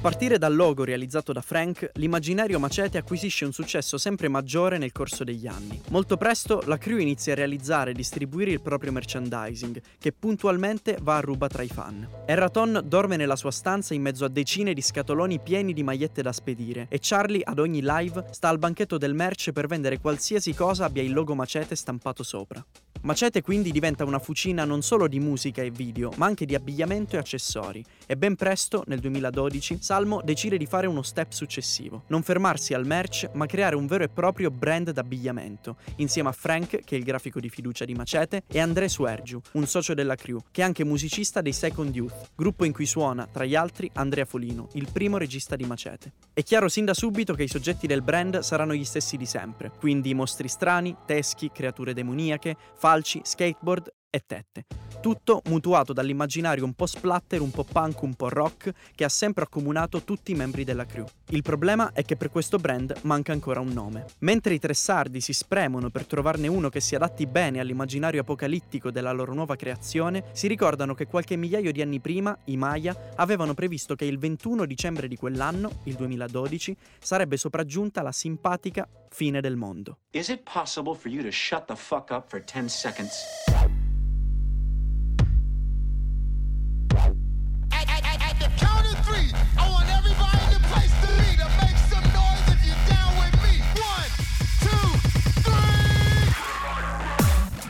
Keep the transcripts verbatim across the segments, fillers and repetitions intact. partire dal logo realizzato da Frank, l'immaginario Macete acquisisce un successo sempre maggiore nel corso degli anni. Molto presto la crew inizia a realizzare e distribuire il proprio merchandising, che puntualmente va a ruba tra i fan. Erraton dorme nella sua stanza in mezzo a decine di scatoloni pieni di magliette da spedire, e Charlie ad ogni live sta al banchetto del merch per vendere qualsiasi cosa abbia il logo Macete stampato sopra. Macete quindi diventa una fucina non solo di musica e video, ma anche di abbigliamento e accessori, e ben presto, nel duemiladodici, Salmo decide di fare uno step successivo: non fermarsi al merch, ma creare un vero e proprio brand d'abbigliamento, insieme a Frank, che è il grafico di fiducia di Macete, e Andrea Suergiu, un socio della crew, che è anche musicista dei Second Youth, gruppo in cui suona, tra gli altri, Andrea Folino, il primo regista di Macete. È chiaro sin da subito che i soggetti del brand saranno gli stessi di sempre, quindi mostri strani, teschi, creature demoniache, falci, skateboard e tette. Tutto mutuato dall'immaginario un po' splatter, un po' punk, un po' rock che ha sempre accomunato tutti i membri della crew. Il problema è che per questo brand manca ancora un nome. Mentre i tre sardi si spremono per trovarne uno che si adatti bene all'immaginario apocalittico della loro nuova creazione, si ricordano che qualche migliaio di anni prima i Maya avevano previsto che il ventuno dicembre di quell'anno, il duemiladodici, sarebbe sopraggiunta la simpatica fine del mondo. Is it possible for you to shut the fuck up for ten seconds?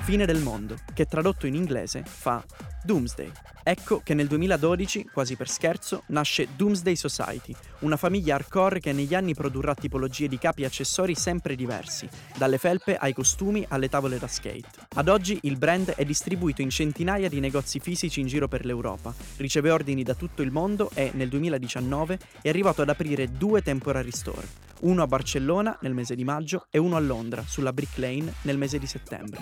Fine del mondo, che tradotto in inglese fa Doomsday. Ecco che nel duemiladodici, quasi per scherzo, nasce Doomsday Society, una famiglia hardcore che negli anni produrrà tipologie di capi e accessori sempre diversi, dalle felpe ai costumi alle tavole da skate. Ad oggi il brand è distribuito in centinaia di negozi fisici in giro per l'Europa, riceve ordini da tutto il mondo e, nel duemiladiciannove, è arrivato ad aprire due temporary store, uno a Barcellona nel mese di maggio e uno a Londra, sulla Brick Lane, nel mese di settembre.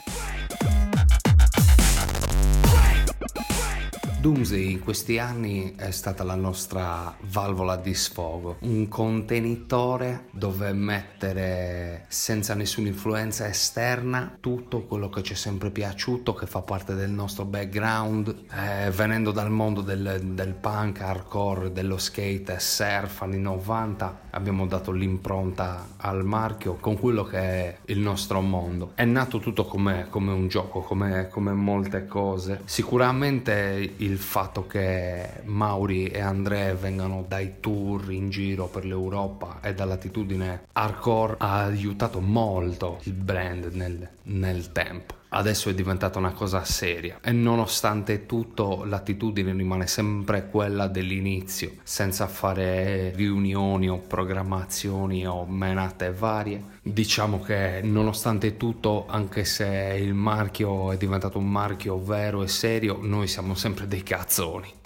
Doomsday in questi anni è stata la nostra valvola di sfogo, un contenitore dove mettere senza nessuna influenza esterna tutto quello che ci è sempre piaciuto, che fa parte del nostro background, eh, venendo dal mondo del, del punk, hardcore, dello skate e surf anni novanta. Abbiamo dato l'impronta al marchio con quello che è il nostro mondo. È nato tutto come, come un gioco, come, come molte cose. Sicuramente il fatto che Mauri e André vengano dai tour in giro per l'Europa e dall'attitudine hardcore ha aiutato molto il brand nel, nel tempo. Adesso è diventata una cosa seria e nonostante tutto l'attitudine rimane sempre quella dell'inizio, senza fare riunioni o programmazioni o menate varie. Diciamo che nonostante tutto, anche se il marchio è diventato un marchio vero e serio, noi siamo sempre dei cazzoni.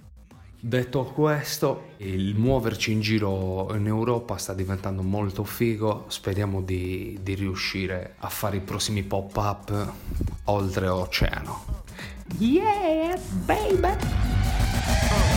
Detto questo, il muoverci in giro in Europa sta diventando molto figo, speriamo di, di riuscire a fare i prossimi pop-up oltre oceano. Yeah, baby!